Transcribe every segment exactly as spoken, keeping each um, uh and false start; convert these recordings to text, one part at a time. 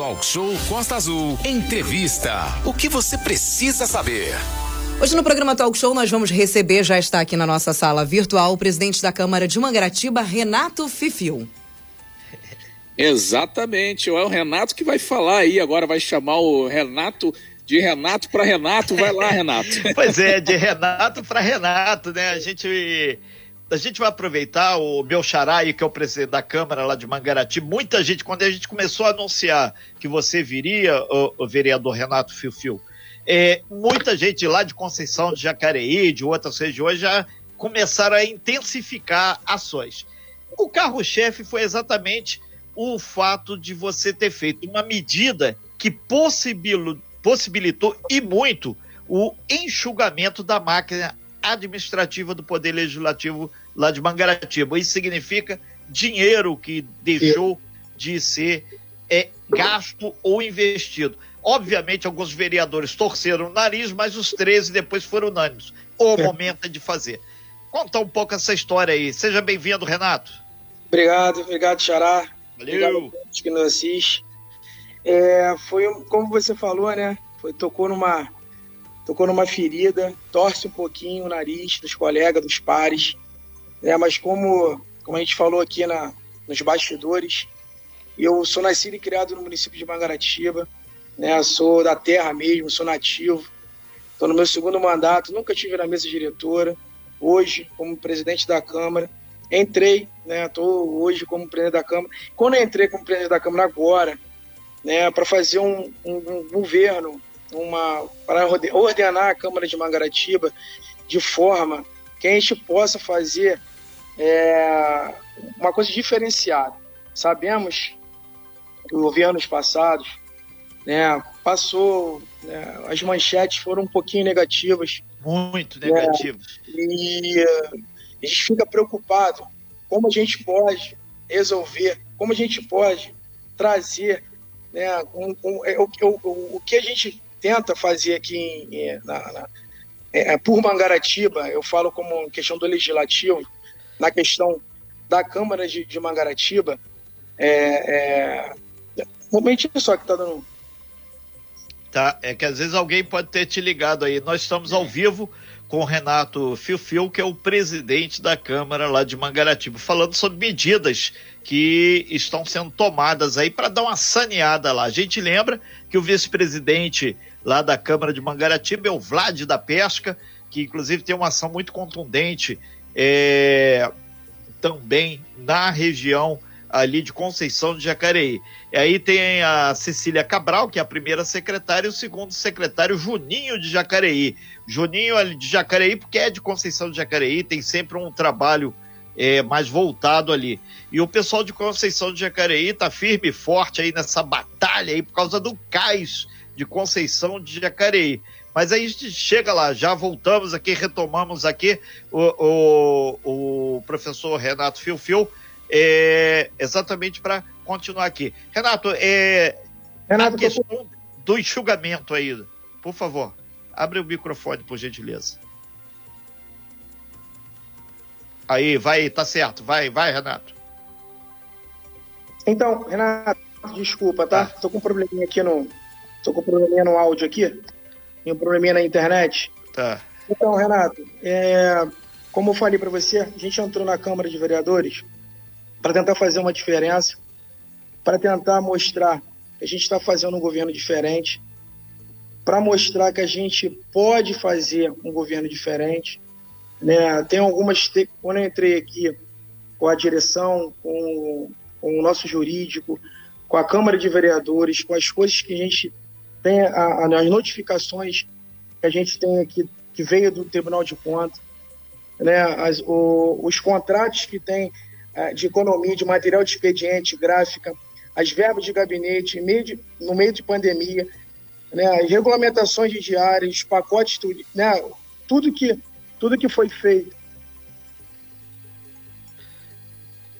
Talk Show Costa Azul. Entrevista. O que você precisa saber? Hoje no programa Talk Show nós vamos receber, já está aqui na nossa sala virtual, o presidente da Câmara de Mangaratiba, Renato Filfil. Exatamente, é o Renato que vai falar aí agora, vai chamar o Renato, de Renato para Renato, vai lá, Renato. Pois é, de Renato para Renato, né? A gente, a gente vai aproveitar o Belcharay, que é o presidente da Câmara lá de Mangaratiba. Muita gente, quando a gente começou a anunciar que você viria, o, o vereador Renato Filfil, é, muita gente lá de Conceição de Jacareí, de outras regiões, já começaram a intensificar ações. O carro-chefe foi exatamente o fato de você ter feito uma medida que possibilitou e muito o enxugamento da máquina administrativa do Poder Legislativo lá de Mangaratiba. Isso significa dinheiro que deixou de ser é, gasto ou investido. Obviamente, alguns vereadores torceram o nariz, mas os treze depois foram unânimes. O momento é de fazer. Conta um pouco essa história aí. Seja bem-vindo, Renato. Obrigado, obrigado, Xará. Valeu. Obrigado a que nos assiste. É, foi, como você falou, né? Foi, tocou, numa, tocou numa ferida, torce um pouquinho o nariz dos colegas, dos pares. Né? Mas como, como a gente falou aqui na, nos bastidores, eu sou nascido e criado no município de Mangaratiba, né? Sou da terra mesmo, sou nativo. Estou no meu segundo mandato, nunca estive na mesa diretora. Hoje, como presidente da Câmara, entrei, né? Estou hoje como presidente da Câmara. Quando eu entrei como presidente da Câmara agora, né, para fazer um, um, um governo, uma, para ordenar a Câmara de Mangaratiba de forma que a gente possa fazer é, uma coisa diferenciada. Sabemos que governos passados, né, passou, né, as manchetes foram um pouquinho negativas. Muito negativas. Né, e a gente fica preocupado como a gente pode resolver, como a gente pode trazer, né, um, um, o, o, o que a gente tenta fazer aqui em, na, na, é, por Mangaratiba. Eu falo como questão do legislativo, na questão da Câmara de, de Mangaratiba. É, é, um momentinho só que está dando... Tá, é que às vezes alguém pode ter te ligado aí. Nós estamos ao vivo com o Renato Filfil, que é o presidente da Câmara lá de Mangaratiba, falando sobre medidas que estão sendo tomadas aí para dar uma saneada lá. A gente lembra que o vice-presidente lá da Câmara de Mangaratiba é o Vlad da Pesca, que inclusive tem uma ação muito contundente é, também na região ali de Conceição de Jacareí. E aí tem a Cecília Cabral, que é a primeira secretária, e o segundo secretário, Juninho de Jacareí. Juninho de Jacareí, porque é de Conceição de Jacareí, tem sempre um trabalho é, mais voltado ali. E o pessoal de Conceição de Jacareí está firme e forte aí nessa batalha aí, por causa do cais de Conceição de Jacareí. Mas aí a gente chega lá, já voltamos aqui, retomamos aqui o, o, o professor Renato Filfil, é, exatamente para continuar aqui. Renato, é, Renato, a questão por... do enxugamento aí, por favor, abre o microfone, por gentileza. Aí, vai, tá certo, vai, vai, Renato. Então, Renato, desculpa, tá? Tô com um probleminha aqui no, tô com um probleminha no áudio aqui, e um probleminha na internet. Tá. Então, Renato, é, como eu falei para você, a gente entrou na Câmara de Vereadores para tentar fazer uma diferença, para tentar mostrar que a gente está fazendo um governo diferente, para mostrar que a gente pode fazer um governo diferente. Né? Tem algumas... Quando eu entrei aqui com a direção, com, com o nosso jurídico, com a Câmara de Vereadores, com as coisas que a gente tem, a, as notificações que a gente tem aqui, que veio do Tribunal de Contas, né? As, o, os contratos que tem de economia, de material de expediente, gráfica, as verbas de gabinete em meio de, no meio de pandemia, né, as regulamentações de diárias, os pacotes, tudo, né, tudo, que, tudo que foi feito.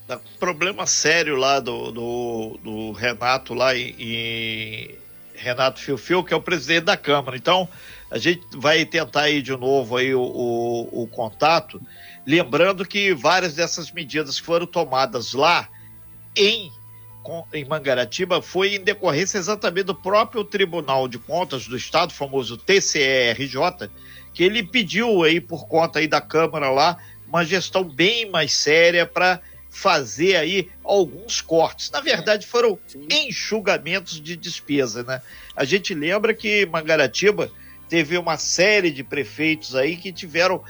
Tá com problema sério lá do, do, do Renato, lá em, em Renato Filfil, que é o presidente da Câmara. Então, a gente vai tentar aí de novo aí o, o, o contato. Lembrando que várias dessas medidas que foram tomadas lá em em Mangaratiba foi em decorrência exatamente do próprio Tribunal de Contas do Estado, famoso T C R J, que ele pediu aí por conta aí da Câmara lá uma gestão bem mais séria para fazer aí alguns cortes. Na verdade, foram Sim. enxugamentos de despesa, né? A gente lembra que Mangaratiba teve uma série de prefeitos aí que tiveram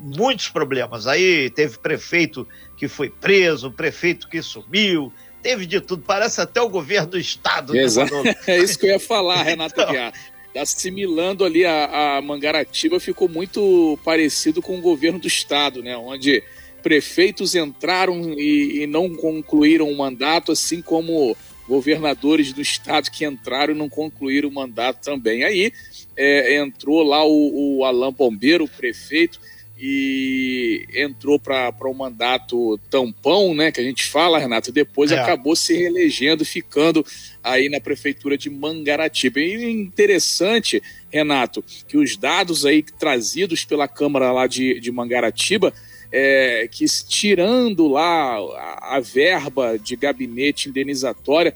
muitos problemas. Aí teve prefeito que foi preso, prefeito que sumiu, teve de tudo. Parece até o governo do Estado. Exato. Né? É isso que eu ia falar, Renata então... Guiar. Assimilando ali a, a Mangaratiba, ficou muito parecido com o governo do Estado, né? Onde prefeitos entraram e, e não concluíram o mandato, assim como governadores do Estado que entraram e não concluíram o mandato também. Aí é, entrou lá o, o Alain Bombeiro, o prefeito, e entrou para o um mandato tampão, né, que a gente fala, Renato, depois é. acabou se reelegendo, ficando aí na prefeitura de Mangaratiba. E interessante, Renato, que os dados aí trazidos pela Câmara lá de, de Mangaratiba, é, que tirando lá a, a verba de gabinete indenizatória,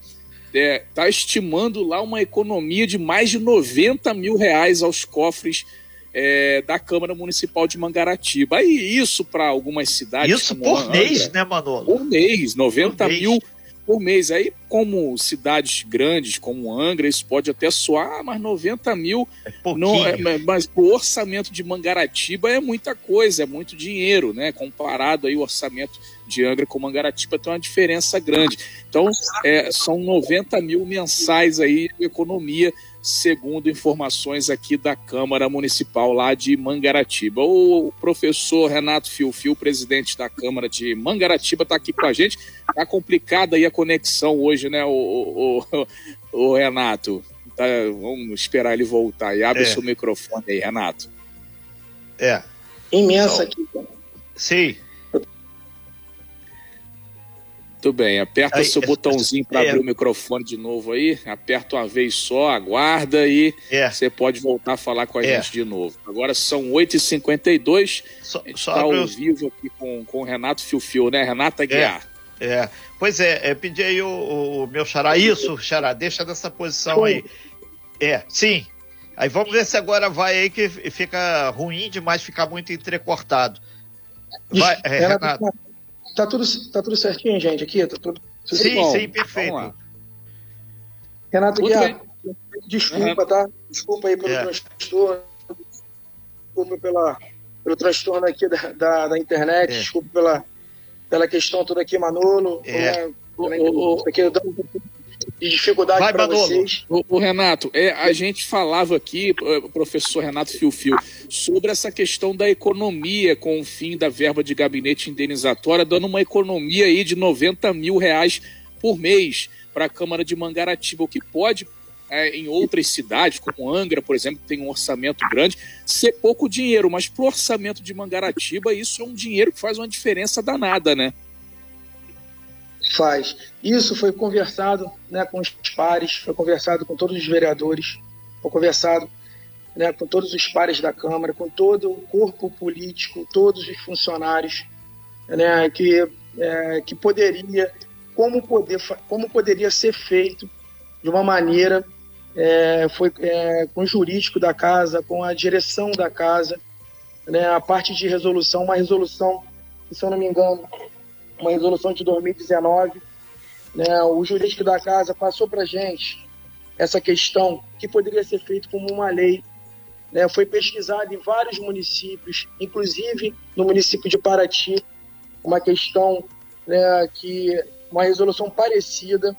está é, estimando lá uma economia de mais de noventa mil reais aos cofres É, da Câmara Municipal de Mangaratiba. E isso para algumas cidades... Isso por Angra, mês, né, Manolo? Por mês, noventa mil por mês. Aí, como cidades grandes, como Angra, isso pode até soar, mas noventa mil... É não, é, mas o orçamento de Mangaratiba é muita coisa, é muito dinheiro, né? Comparado aí o orçamento de Angra com Mangaratiba, tem uma diferença grande. Então, é, são noventa mil mensais aí de economia, segundo informações aqui da Câmara Municipal lá de Mangaratiba. O professor Renato Filfil, presidente da Câmara de Mangaratiba, está aqui com a gente. Está complicada aí a conexão hoje, né, o, o, o, o Renato? Tá, vamos esperar ele voltar. E abre é. seu microfone aí, Renato. É. Imensa aqui. Sim. Muito bem, aperta aí, seu botãozinho para é, abrir o microfone de novo aí, aperta uma vez só, aguarda e é, você pode voltar a falar com a é. gente de novo. Agora são oito e cinquenta e dois, so, a gente está ao vivo aqui com, com o Renato Filfil, né, Renata Guiar? É, é. Pois é, é, pedi aí o, o meu xará, isso, xará, deixa nessa posição aí. É, sim, aí vamos ver se agora vai aí que fica ruim demais, fica muito entrecortado. Vai, é, Renato. Tá tudo, tá tudo certinho, gente, aqui? Tá tudo, tudo sim, bom. Sim, perfeito. Renato Guiar, desculpa, uhum. tá? Desculpa aí pelo é. transtorno, desculpa pela, pelo transtorno aqui da, da, da internet, é. desculpa pela, pela questão toda aqui, Manolo, é. né? o, o, aqui eu dou de dificuldade para vocês. O, o Renato, é, a gente falava aqui, professor Renato Filfil, sobre essa questão da economia com o fim da verba de gabinete indenizatória, dando uma economia aí de noventa mil reais por mês para a Câmara de Mangaratiba, o que pode, é, em outras cidades, como Angra, por exemplo, que tem um orçamento grande, ser pouco dinheiro, mas para o orçamento de Mangaratiba isso é um dinheiro que faz uma diferença danada, né? Faz. Isso foi conversado, né, com os pares, foi conversado com todos os vereadores, foi conversado, né, com todos os pares da Câmara, com todo o corpo político, todos os funcionários, né, que, é, que poderia, como, poder, como poderia ser feito de uma maneira, é, foi, é, com o jurídico da casa, com a direção da casa, né, a parte de resolução, uma resolução, se eu não me engano, uma resolução de dois mil e dezenove, né, o jurídico da casa passou para a gente essa questão que poderia ser feito como uma lei, né, foi pesquisado em vários municípios, inclusive no município de Paraty, uma questão, né, que uma resolução parecida,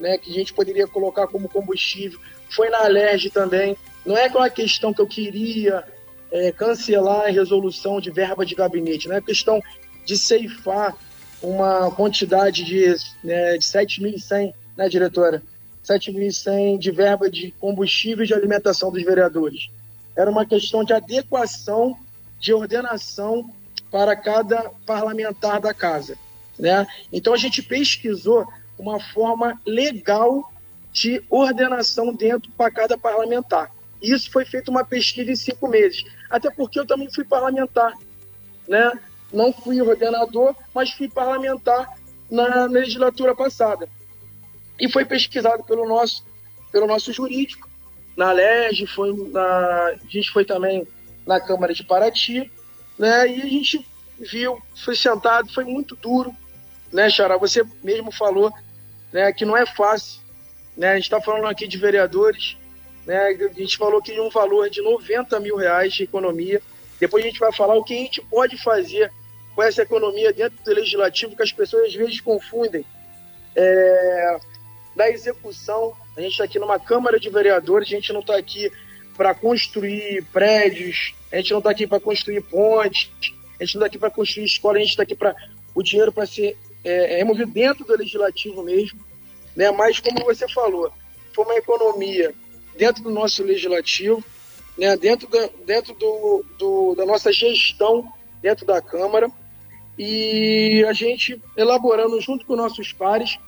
né, que a gente poderia colocar como combustível, foi na Alerj também, não é aquela questão que eu queria é, cancelar a resolução de verba de gabinete, não é questão de ceifar uma quantidade de, né, de sete mil e cem, né, diretora? sete mil e cem de verba de combustível e de alimentação dos vereadores. Era uma questão de adequação, de ordenação para cada parlamentar da casa, né? Então, a gente pesquisou uma forma legal de ordenação dentro para cada parlamentar. Isso foi feito uma pesquisa em cinco meses. Até porque eu também fui parlamentar, né? Não fui ordenador, mas fui parlamentar na legislatura passada. e foi pesquisado pelo nosso, pelo nosso jurídico, na Alerj, foi na, a gente foi também na Câmara de Paraty, né, e a gente viu, foi sentado, foi muito duro, né, Xará, você mesmo falou, né, que não é fácil, né, a gente está falando aqui de vereadores, né, a gente falou que um valor de noventa mil reais de economia, depois a gente vai falar o que a gente pode fazer com essa economia dentro do legislativo, que as pessoas às vezes confundem, é, da execução. A gente está aqui numa Câmara de Vereadores, a gente não está aqui para construir prédios, a gente não está aqui para construir pontes, a gente não está aqui para construir escola, a gente está aqui para o dinheiro para ser é, removido dentro do legislativo mesmo, né? Mas como você falou, foi uma economia dentro do nosso legislativo, né? Dentro, da, dentro do, do, da nossa gestão dentro da Câmara, e a gente elaborando junto com nossos pares,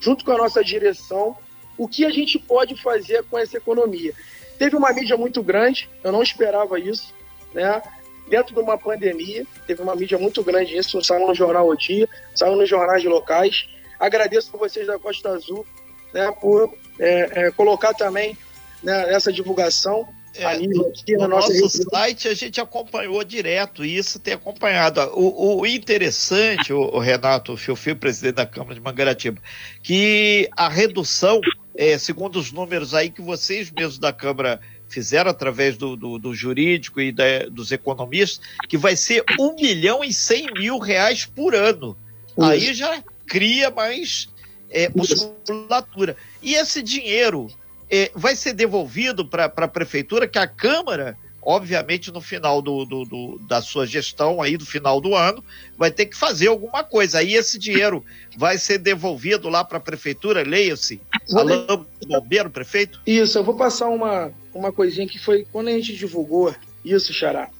junto com a nossa direção, o que a gente pode fazer com essa economia. Teve uma mídia muito grande, eu não esperava isso, né? Dentro de uma pandemia, teve uma mídia muito grande isso, saiu no Jornal O Dia, saiu nos jornais locais. Agradeço a vocês da Costa Azul, né, por é, é, colocar também, né, essa divulgação. É, aqui no nosso site a gente acompanhou direto isso, tem acompanhado. O, o interessante, o, o Renato Filfil, presidente da Câmara de Mangaratiba, que a redução, é, segundo os números aí que vocês mesmos da Câmara fizeram através do, do, do jurídico e da, dos economistas, que vai ser um milhão e cem mil reais por ano. Uhum. Aí já cria mais é, musculatura. E esse dinheiro... É, vai ser devolvido para a prefeitura, que a Câmara, obviamente, no final do, do, do, da sua gestão, aí do final do ano, vai ter que fazer alguma coisa. Aí esse dinheiro vai ser devolvido lá para a prefeitura, leia-se, Alain Bombeiro, prefeito? Isso, eu vou passar uma, uma coisinha que foi, quando a gente divulgou isso, Xará,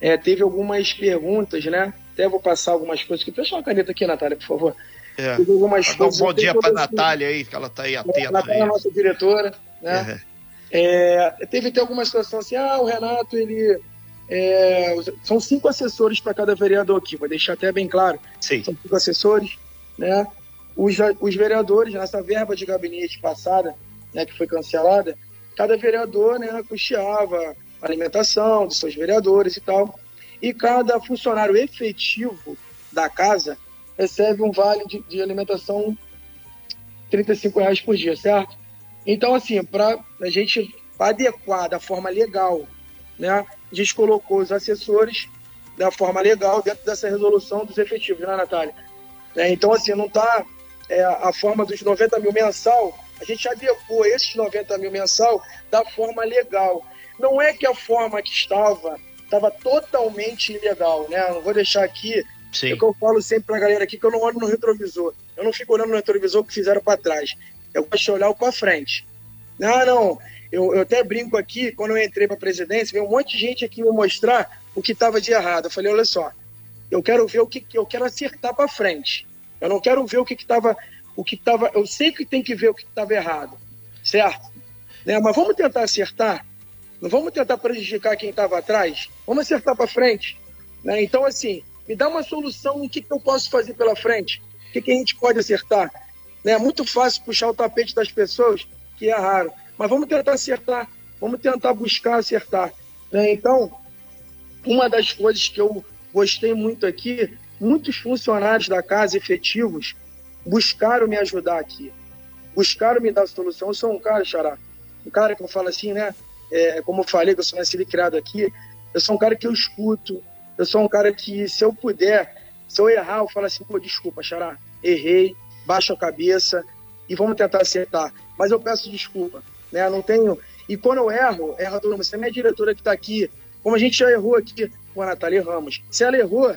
é, teve algumas perguntas, né? Até vou passar algumas coisas aqui. Deixa uma caneta aqui, Natália, por favor. É. Um bom dia para a Natália aí, que ela está aí atenta. Natália é a nossa diretora, né? É. É, teve até alguma situação assim, ah, o Renato, ele... É, são cinco assessores para cada vereador aqui, vou deixar até bem claro. Sim. São cinco assessores, né? Os, os vereadores, nessa verba de gabinete passada, né, que foi cancelada, cada vereador, né, custeava a alimentação dos seus vereadores e tal, e cada funcionário efetivo da casa recebe um vale de, de alimentação trinta e cinco reais por dia, certo? Então, assim, para a gente adequar da forma legal, né, a gente colocou os assessores da forma legal dentro dessa resolução dos efetivos, né, Natália? É, então, assim, não está é, a forma dos noventa mil mensal, a gente adequou esses noventa mil mensal da forma legal. Não é que a forma que estava, estava totalmente ilegal, né? Não vou deixar aqui... Sim. É o que eu falo sempre pra galera aqui, que eu não olho no retrovisor. Eu não fico olhando no retrovisor que fizeram para trás. Eu gosto de olhar para frente. Ah, não. Eu, eu até brinco aqui, quando eu entrei pra presidência, veio um monte de gente aqui me mostrar o que estava de errado. Eu falei, olha só, eu quero ver o que... Eu quero acertar para frente. Eu não quero ver o que estava... O que tava, eu sei que tem que ver o que estava errado. Certo? Né? Mas vamos tentar acertar? Não vamos tentar prejudicar quem estava atrás? Vamos acertar para frente? Né? Então, assim... Me dá uma solução, o que, que eu posso fazer pela frente? O que, que a gente pode acertar? Né? É muito fácil puxar o tapete das pessoas que erraram. Mas vamos tentar acertar, vamos tentar buscar acertar. Né? Então, uma das coisas que eu gostei muito aqui, muitos funcionários da casa efetivos buscaram me ajudar aqui, buscaram me dar solução. Eu sou um cara, Xará, um cara que eu falo assim, né? É, como eu falei, que eu sou nascido e criado aqui, eu sou um cara que eu escuto. Eu sou um cara que, se eu puder, se eu errar, eu falo assim, pô, desculpa, Xará, errei, baixo a cabeça e vamos tentar acertar. Mas eu peço desculpa, né? Eu não tenho... E quando eu erro, erra todo mundo. Você é minha diretora que está aqui, como a gente já errou aqui com a Natália Ramos. Se ela errou,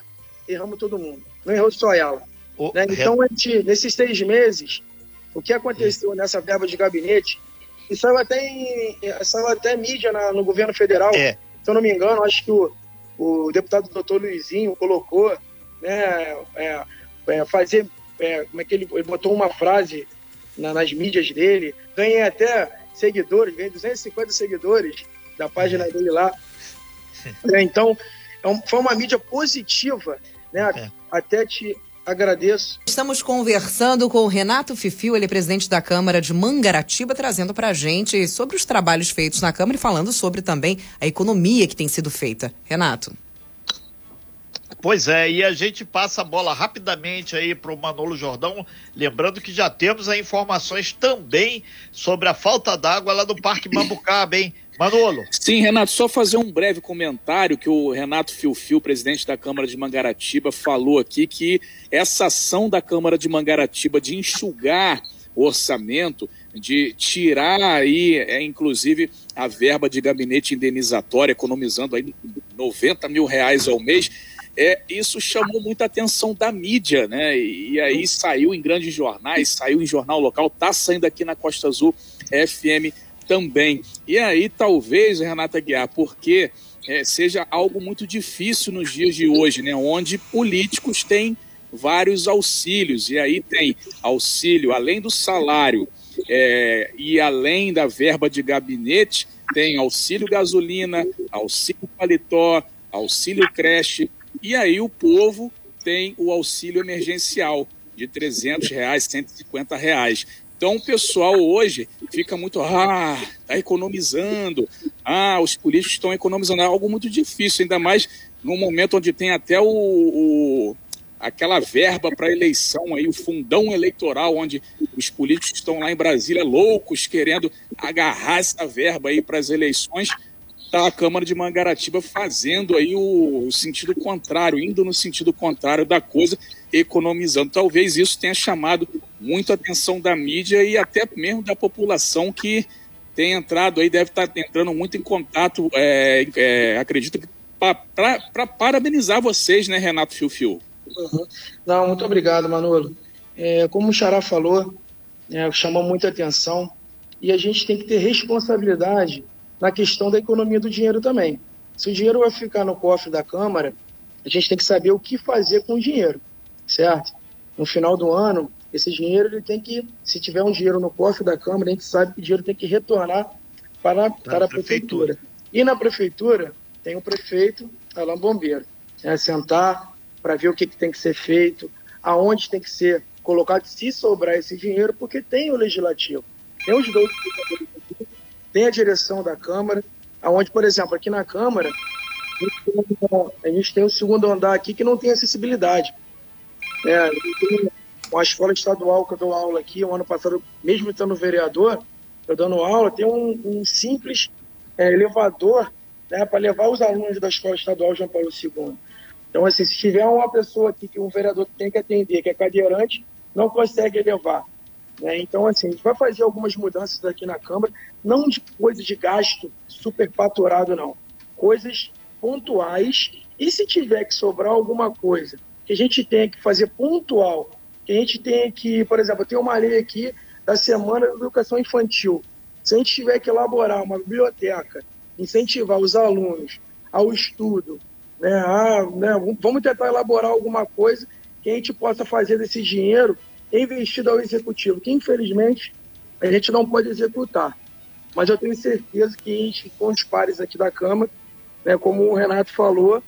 erramos todo mundo. Não errou só ela. Oh, né? Então, a gente, nesses seis meses, o que aconteceu é. nessa verba de gabinete, e saiu até, em, saiu até mídia na, no governo federal, é. se eu não me engano, acho que o o deputado doutor Luizinho colocou, né, é, é, fazer, é, como é que ele, ele botou uma frase na, nas mídias dele, ganhei até seguidores, ganhei duzentos e cinquenta seguidores da página dele lá. É, então, é um, foi uma mídia positiva, né, é. até te Agradeço. Estamos conversando com o Renato Filfil, ele é presidente da Câmara de Mangaratiba, trazendo para a gente sobre os trabalhos feitos na Câmara e falando sobre também a economia que tem sido feita. Renato. Pois é, e a gente passa a bola rapidamente aí para o Manolo Jordão, lembrando que já temos aí informações também sobre a falta d'água lá no Parque Mambucaba, hein? Manolo. Sim, Renato, só fazer um breve comentário que o Renato Filfil, presidente da Câmara de Mangaratiba, falou aqui que essa ação da Câmara de Mangaratiba de enxugar o orçamento, de tirar aí, é, inclusive, a verba de gabinete indenizatório, economizando aí noventa mil reais ao mês, é, isso chamou muita atenção da mídia, né? E, e aí saiu em grandes jornais, saiu em jornal local, tá saindo aqui na Costa Azul F M também. E aí, talvez, Renata Guiar, porque é, seja algo muito difícil nos dias de hoje, né? Onde políticos têm vários auxílios, e aí tem auxílio, além do salário é, e além da verba de gabinete, tem auxílio gasolina, auxílio paletó, auxílio creche, e aí o povo tem o auxílio emergencial de trezentos reais, cento e cinquenta reais. Então o pessoal hoje fica muito, ah, tá economizando, ah, os políticos estão economizando, é algo muito difícil, ainda mais num momento onde tem até o, o aquela verba para eleição, aí, o fundão eleitoral, onde os políticos estão lá em Brasília loucos, querendo agarrar essa verba aí para as eleições. Tá a Câmara de Mangaratiba fazendo aí o, o sentido contrário, indo no sentido contrário da coisa, economizando. Talvez isso tenha chamado muito a atenção da mídia e até mesmo da população que tem entrado aí, deve estar entrando muito em contato, é, é, acredito, para parabenizar vocês, né, Renato Filfil? Uhum. Não, muito obrigado, Manolo. É, como o Xará falou, é, chamou muita atenção e a gente tem que ter responsabilidade na questão da economia do dinheiro também. Se o dinheiro vai ficar no cofre da Câmara, a gente tem que saber o que fazer com o dinheiro, certo? No final do ano, esse dinheiro, ele tem que, se tiver um dinheiro no cofre da Câmara, a gente sabe que o dinheiro tem que retornar para, para a prefeitura. prefeitura. E na prefeitura tem o prefeito Alain Bombeiro, é, sentar para ver o que, que tem que ser feito, aonde tem que ser colocado, se sobrar esse dinheiro, porque tem o legislativo, tem os dois, tem a direção da Câmara, aonde, por exemplo, aqui na Câmara, a gente tem o segundo andar aqui que não tem acessibilidade. É, uma escola estadual que eu dou aula aqui, o ano passado, mesmo estando vereador, eu dando aula, tem um, um simples é, elevador, né, para levar os alunos da escola estadual João Paulo segundo. Então, assim, se tiver uma pessoa aqui que um vereador tem que atender, que é cadeirante, não consegue elevar. Né? Então, assim, a gente vai fazer algumas mudanças aqui na Câmara, não de coisas de gasto superfaturado, não. Coisas pontuais. E se tiver que sobrar alguma coisa que a gente tenha que fazer pontual, que a gente tenha que, por exemplo, tem uma lei aqui da Semana da Educação Infantil. Se a gente tiver que elaborar uma biblioteca, incentivar os alunos ao estudo, né, ah, né, vamos tentar elaborar alguma coisa que a gente possa fazer desse dinheiro investido ao executivo, que infelizmente a gente não pode executar. Mas eu tenho certeza que a gente, com os pares aqui da Câmara, né, como o Renato falou,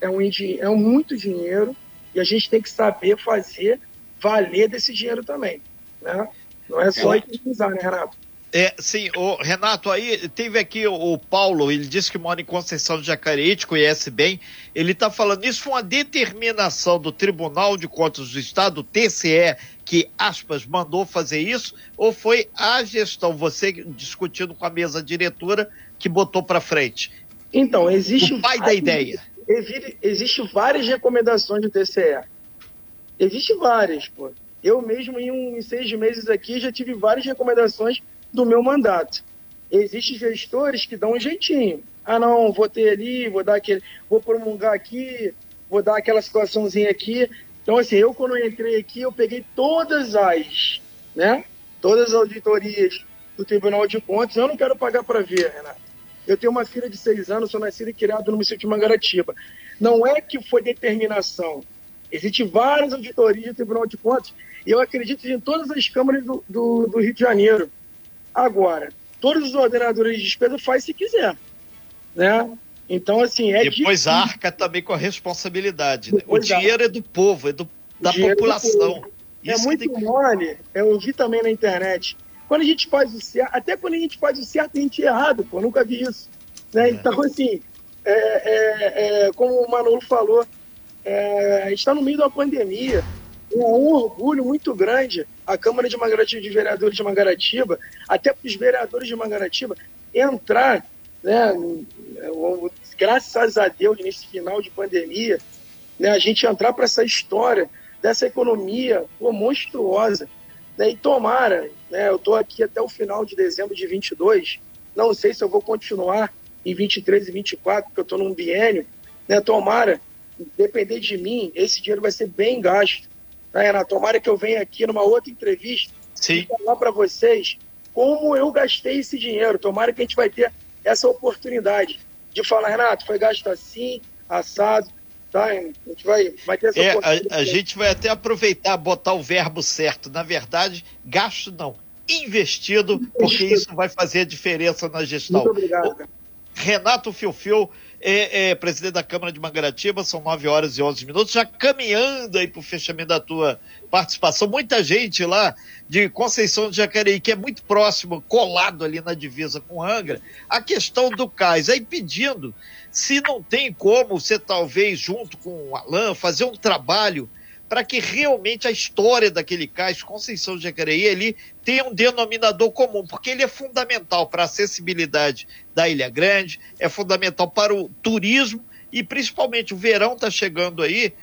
é, um, é um muito dinheiro e a gente tem que saber fazer valer desse dinheiro também. Né? Não é só utilizar, né, Renato? É, sim, o Renato, aí teve aqui o, o Paulo, ele disse que mora em Conceição de Jacareí, te conhece bem, ele está falando, isso foi uma determinação do Tribunal de Contas do Estado, o T C E, que, aspas, mandou fazer isso, ou foi a gestão, você discutindo com a mesa diretora, que botou para frente? Então, existe... O pai várias, da ideia. Existe, existe várias recomendações do T C E. Existe várias, pô. Eu mesmo, em, um, em seis meses aqui, já tive várias recomendações do meu mandato. Existem gestores que dão um jeitinho. Ah, não, vou ter ali, vou dar aquele, vou promulgar aqui, vou dar aquela situaçãozinha aqui. Então, assim, eu quando eu entrei aqui, eu peguei todas as, né, todas as auditorias do Tribunal de Contas. Eu não quero pagar para ver, Renato. Eu tenho uma filha de seis anos, sou nascido e criado no município de Mangaratiba. Não é que foi determinação. Existem várias auditorias do Tribunal de Contas e eu acredito em todas as câmaras do, do, do Rio de Janeiro. Agora, todos os ordenadores de despesa faz se quiser, né? Então, assim, é Depois difícil. Arca também com a responsabilidade. Depois o dinheiro arca. É do povo, é do da população. É muito mole, eu vi também na internet. Quando a gente faz o certo, até quando a gente faz o certo, a gente é errado, pô, nunca vi isso. Né? Então, assim, é, é, é, como o Manolo falou, é, a gente está no meio de uma pandemia, um, um orgulho muito grande. A Câmara de Mangaratiba, de Vereadores de Mangaratiba, até para os vereadores de Mangaratiba, entrar, né, graças a Deus, nesse final de pandemia, né, a gente entrar para essa história dessa economia pô, monstruosa. Né, e tomara, né, eu estou aqui até o final de dezembro de vinte e dois, não sei se eu vou continuar em vinte e três e vinte e quatro, porque eu estou num biênio, né, tomara, depender de mim, esse dinheiro vai ser bem gasto. Né, Renato? Tomara que eu venha aqui numa outra entrevista Sim. e falar para vocês como eu gastei esse dinheiro. Tomara que a gente vai ter essa oportunidade de falar, Renato, foi gasto assim, assado, tá? A gente vai, vai ter essa é, oportunidade. A, a gente vai até aproveitar, botar o verbo certo. Na verdade, gasto não, investido, porque isso vai fazer a diferença na gestão. Muito obrigado, cara. Renato Filfil, é, é, presidente da Câmara de Mangaratiba, são nove horas e onze minutos, já caminhando aí para o fechamento da tua participação. Muita gente lá de Conceição de Jacareí, que é muito próximo, colado ali na divisa com Angra, a questão do cais, aí pedindo se não tem como você talvez, junto com o Alain, fazer um trabalho para que realmente a história daquele cais, Conceição de Jacareí, ele tenha um denominador comum, porque ele é fundamental para a acessibilidade da Ilha Grande, é fundamental para o turismo e, principalmente, o verão está chegando aí,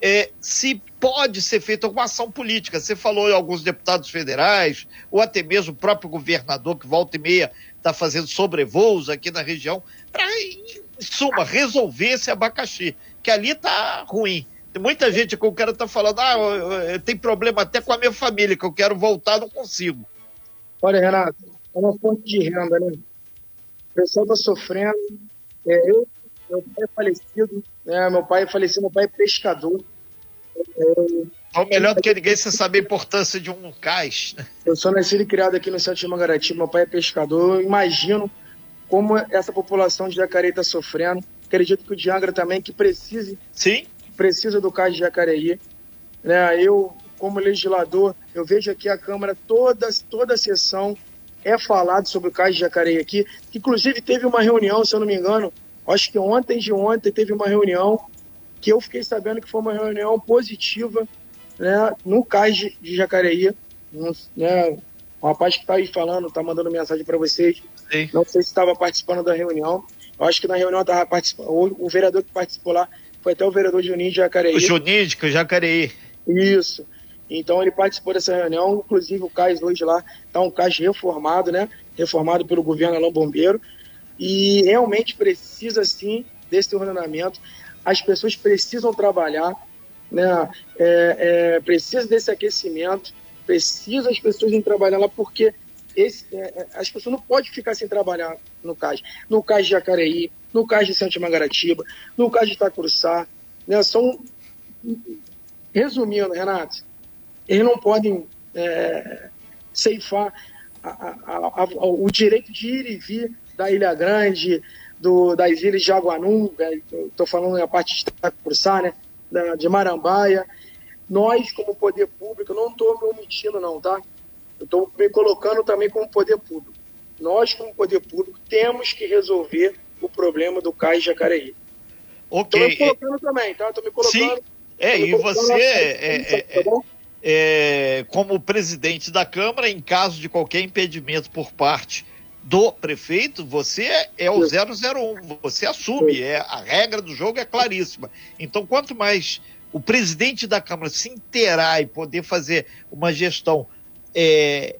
é, se pode ser feita alguma ação política. Você falou em alguns deputados federais, ou até mesmo o próprio governador, que volta e meia está fazendo sobrevoos aqui na região, para, em suma, resolver esse abacaxi, que ali está ruim. Tem muita gente que o cara está falando, ah, tem problema até com a minha família, que eu quero voltar, não consigo. Olha, Renato, é uma fonte de renda, né? O pessoal está sofrendo. É, eu, meu pai é falecido, né? Meu pai é falecido, meu pai é pescador. É, então, melhor do que ninguém você saber a importância de um cais. Eu sou nascido e criado aqui no centro de Mangaratiba, meu pai é pescador. Eu imagino como essa população de Jacareí está sofrendo. Acredito que o de Angra também, que precise... Sim. Precisa do cais de Jacareí, né? Eu, como legislador, eu vejo aqui a Câmara, toda, toda a sessão é falado sobre o cais de Jacareí aqui, inclusive teve uma reunião, se eu não me engano, acho que ontem de ontem teve uma reunião, que eu fiquei sabendo que foi uma reunião positiva, né, no cais de, de Jacareí, né? O rapaz que está aí falando, está mandando mensagem para vocês, Sim. não sei se estava participando da reunião, eu acho que na reunião estava participando, o, o vereador que participou lá, foi até o vereador Juninho de Jacareí. O Juninho de Jacareí. Isso. Então ele participou dessa reunião, inclusive o cais hoje lá está um cais reformado, né? Reformado pelo governo Alain Bombeiro. E realmente precisa, sim, desse ordenamento. As pessoas precisam trabalhar, né? É, é, precisa desse aquecimento, precisa as pessoas irem trabalhar lá, porque esse, é, as pessoas não podem ficar sem trabalhar no cais. No cais de Jacareí, no cais de Centro de Mangaratiba, no cais de Itacursá, né, são, resumindo, Renato, eles não podem é, ceifar a, a, a, a, o direito de ir e vir da Ilha Grande, do, das ilhas de Aguanuga, estou falando a parte de Itacursá, né, da, de Marambaia. Nós, como poder público, não estou me omitindo não, tá? Eu estou me colocando também como poder público. Nós, como poder público, temos que resolver o problema do cais de Jacareí. Okay. Estou me colocando também, tá? Estou me colocando... Sim, é, me e colocando você, é, é, é, é, como presidente da Câmara, em caso de qualquer impedimento por parte do prefeito, você é o zero zero um, você assume, é, a regra do jogo é claríssima. Então, quanto mais o presidente da Câmara se inteirar e poder fazer uma gestão é,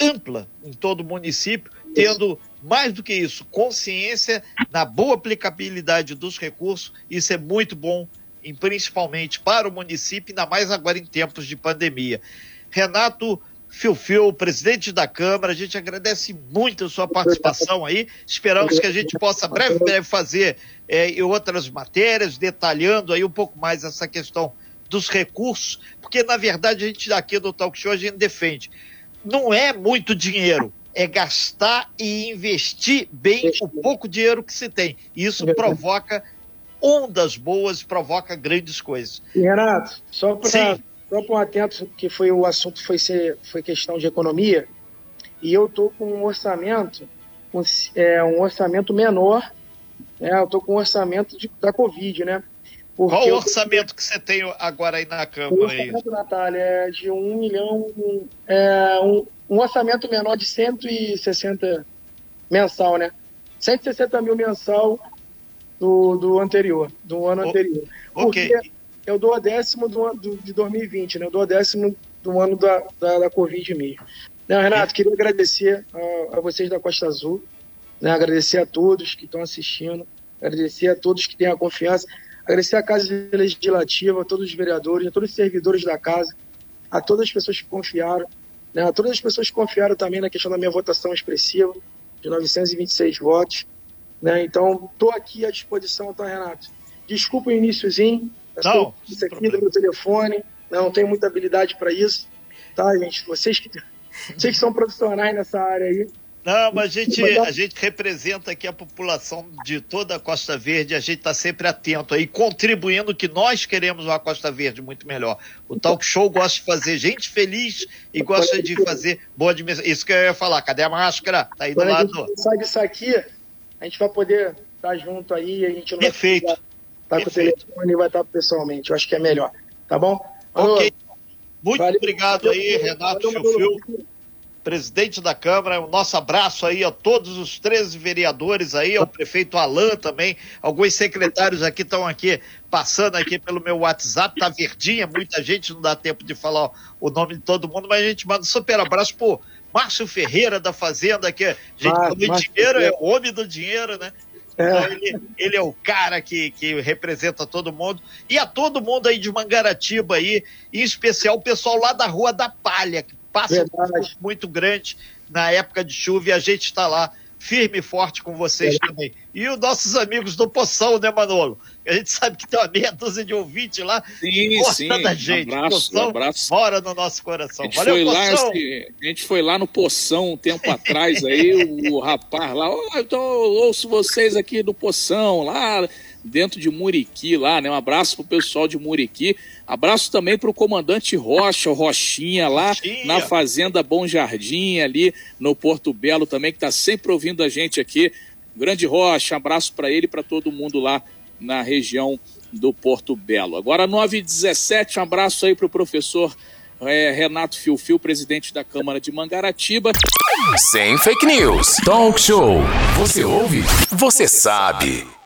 ampla em todo o município, tendo... Mais do que isso, consciência na boa aplicabilidade dos recursos, isso é muito bom, e principalmente para o município, ainda mais agora em tempos de pandemia. Renato Filfil, presidente da Câmara, a gente agradece muito a sua participação aí, esperamos que a gente possa breve, breve fazer é, outras matérias, detalhando aí um pouco mais essa questão dos recursos, porque na verdade a gente aqui do Talk Show, a gente defende, não é muito dinheiro, é gastar e investir bem o pouco dinheiro que se tem. Isso provoca ondas boas, provoca grandes coisas. E Renato, só para próprio atento que foi o assunto, foi, ser, foi questão de economia, e eu estou com um orçamento, com, é, um orçamento menor, né? Eu estou com um orçamento de, da Covid, né? Porque qual o orçamento eu... que você tem agora aí na Câmara? O orçamento, aí? Natália, é de um milhão, é, um, um orçamento menor de cento e sessenta mensal, né? cento e sessenta mil mensal do, do anterior, do ano o, anterior. Porque okay. eu dou a décimo do, do, de dois mil e vinte, né? Eu dou a décimo do ano da, da, da Covid mesmo. Não, Renato, é. queria agradecer a, a vocês da Costa Azul, né? Agradecer a todos que estão assistindo, agradecer a todos que têm a confiança. Agradecer à Casa Legislativa, a todos os vereadores, a todos os servidores da Casa, a todas as pessoas que confiaram, né? A todas as pessoas que confiaram também na questão da minha votação expressiva, de novecentos e vinte e seis votos. Né? Então, estou aqui à disposição, tá, Renato? Desculpa o iníciozinho, estou aqui do meu telefone, não tenho muita habilidade para isso, tá, gente? Vocês que, vocês que são profissionais nessa área aí. Não, mas a gente, a gente representa aqui a população de toda a Costa Verde, a gente está sempre atento aí, contribuindo que nós queremos uma Costa Verde muito melhor. O Talk Show gosta de fazer gente feliz e gosta de fazer boa dimensão. Isso que eu ia falar, cadê a máscara? Tá aí do lado. Quando a gente sai disso aqui, a gente vai poder estar junto aí, a gente não vai estar tá com o telefone e vai estar pessoalmente, eu acho que é melhor, tá bom? Ok, muito valeu, obrigado valeu, aí, Renato Filfil, presidente da Câmara. O nosso abraço aí a todos os treze vereadores aí, ao prefeito Alain também, alguns secretários aqui estão aqui, passando aqui pelo meu WhatsApp, tá verdinha, muita gente, não dá tempo de falar o nome de todo mundo, mas a gente manda um super abraço pro Márcio Ferreira da Fazenda, que a gente falou de dinheiro, é o homem do dinheiro, né? É. Então ele, ele é o cara que, que representa todo mundo, e a todo mundo aí de Mangaratiba aí, em especial o pessoal lá da Rua da Palha, que passa um curso muito grande na época de chuva, e a gente está lá firme e forte com vocês é. também. E os nossos amigos do Poção, né, Manolo? A gente sabe que tem uma meia dúzia de ouvintes lá. Sim, sim. Da gente. Um abraço, Poção um abraço. Mora no nosso coração. A gente, valeu, foi lá esse, a gente foi lá no Poção um tempo atrás, aí o, o rapaz lá, oh, então eu ouço vocês aqui do Poção, lá dentro de Muriqui, lá, né? Um abraço pro pessoal de Muriqui. Abraço também para o comandante Rocha, o Rochinha, lá Rochinha. na Fazenda Bom Jardim, ali no Porto Belo também, que está sempre ouvindo a gente aqui. Grande Rocha, abraço para ele e para todo mundo lá na região do Porto Belo. Agora, nove e dezessete, um abraço aí para o professor é, Renato Filfil, presidente da Câmara de Mangaratiba. Sem fake news, Talk Show. Você ouve, você sabe.